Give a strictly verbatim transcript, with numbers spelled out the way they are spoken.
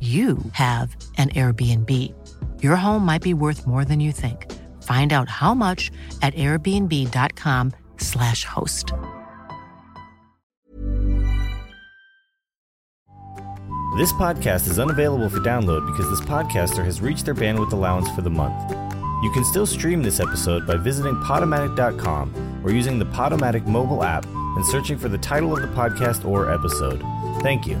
you have an Airbnb. Your home might be worth more than you think. Find out how much at airbnb.com slash host. This podcast is unavailable for download because this podcaster has reached their bandwidth allowance for the month. You can still stream this episode by visiting podomatic dot com or using the Podomatic mobile app and searching for the title of the podcast or episode. Thank you.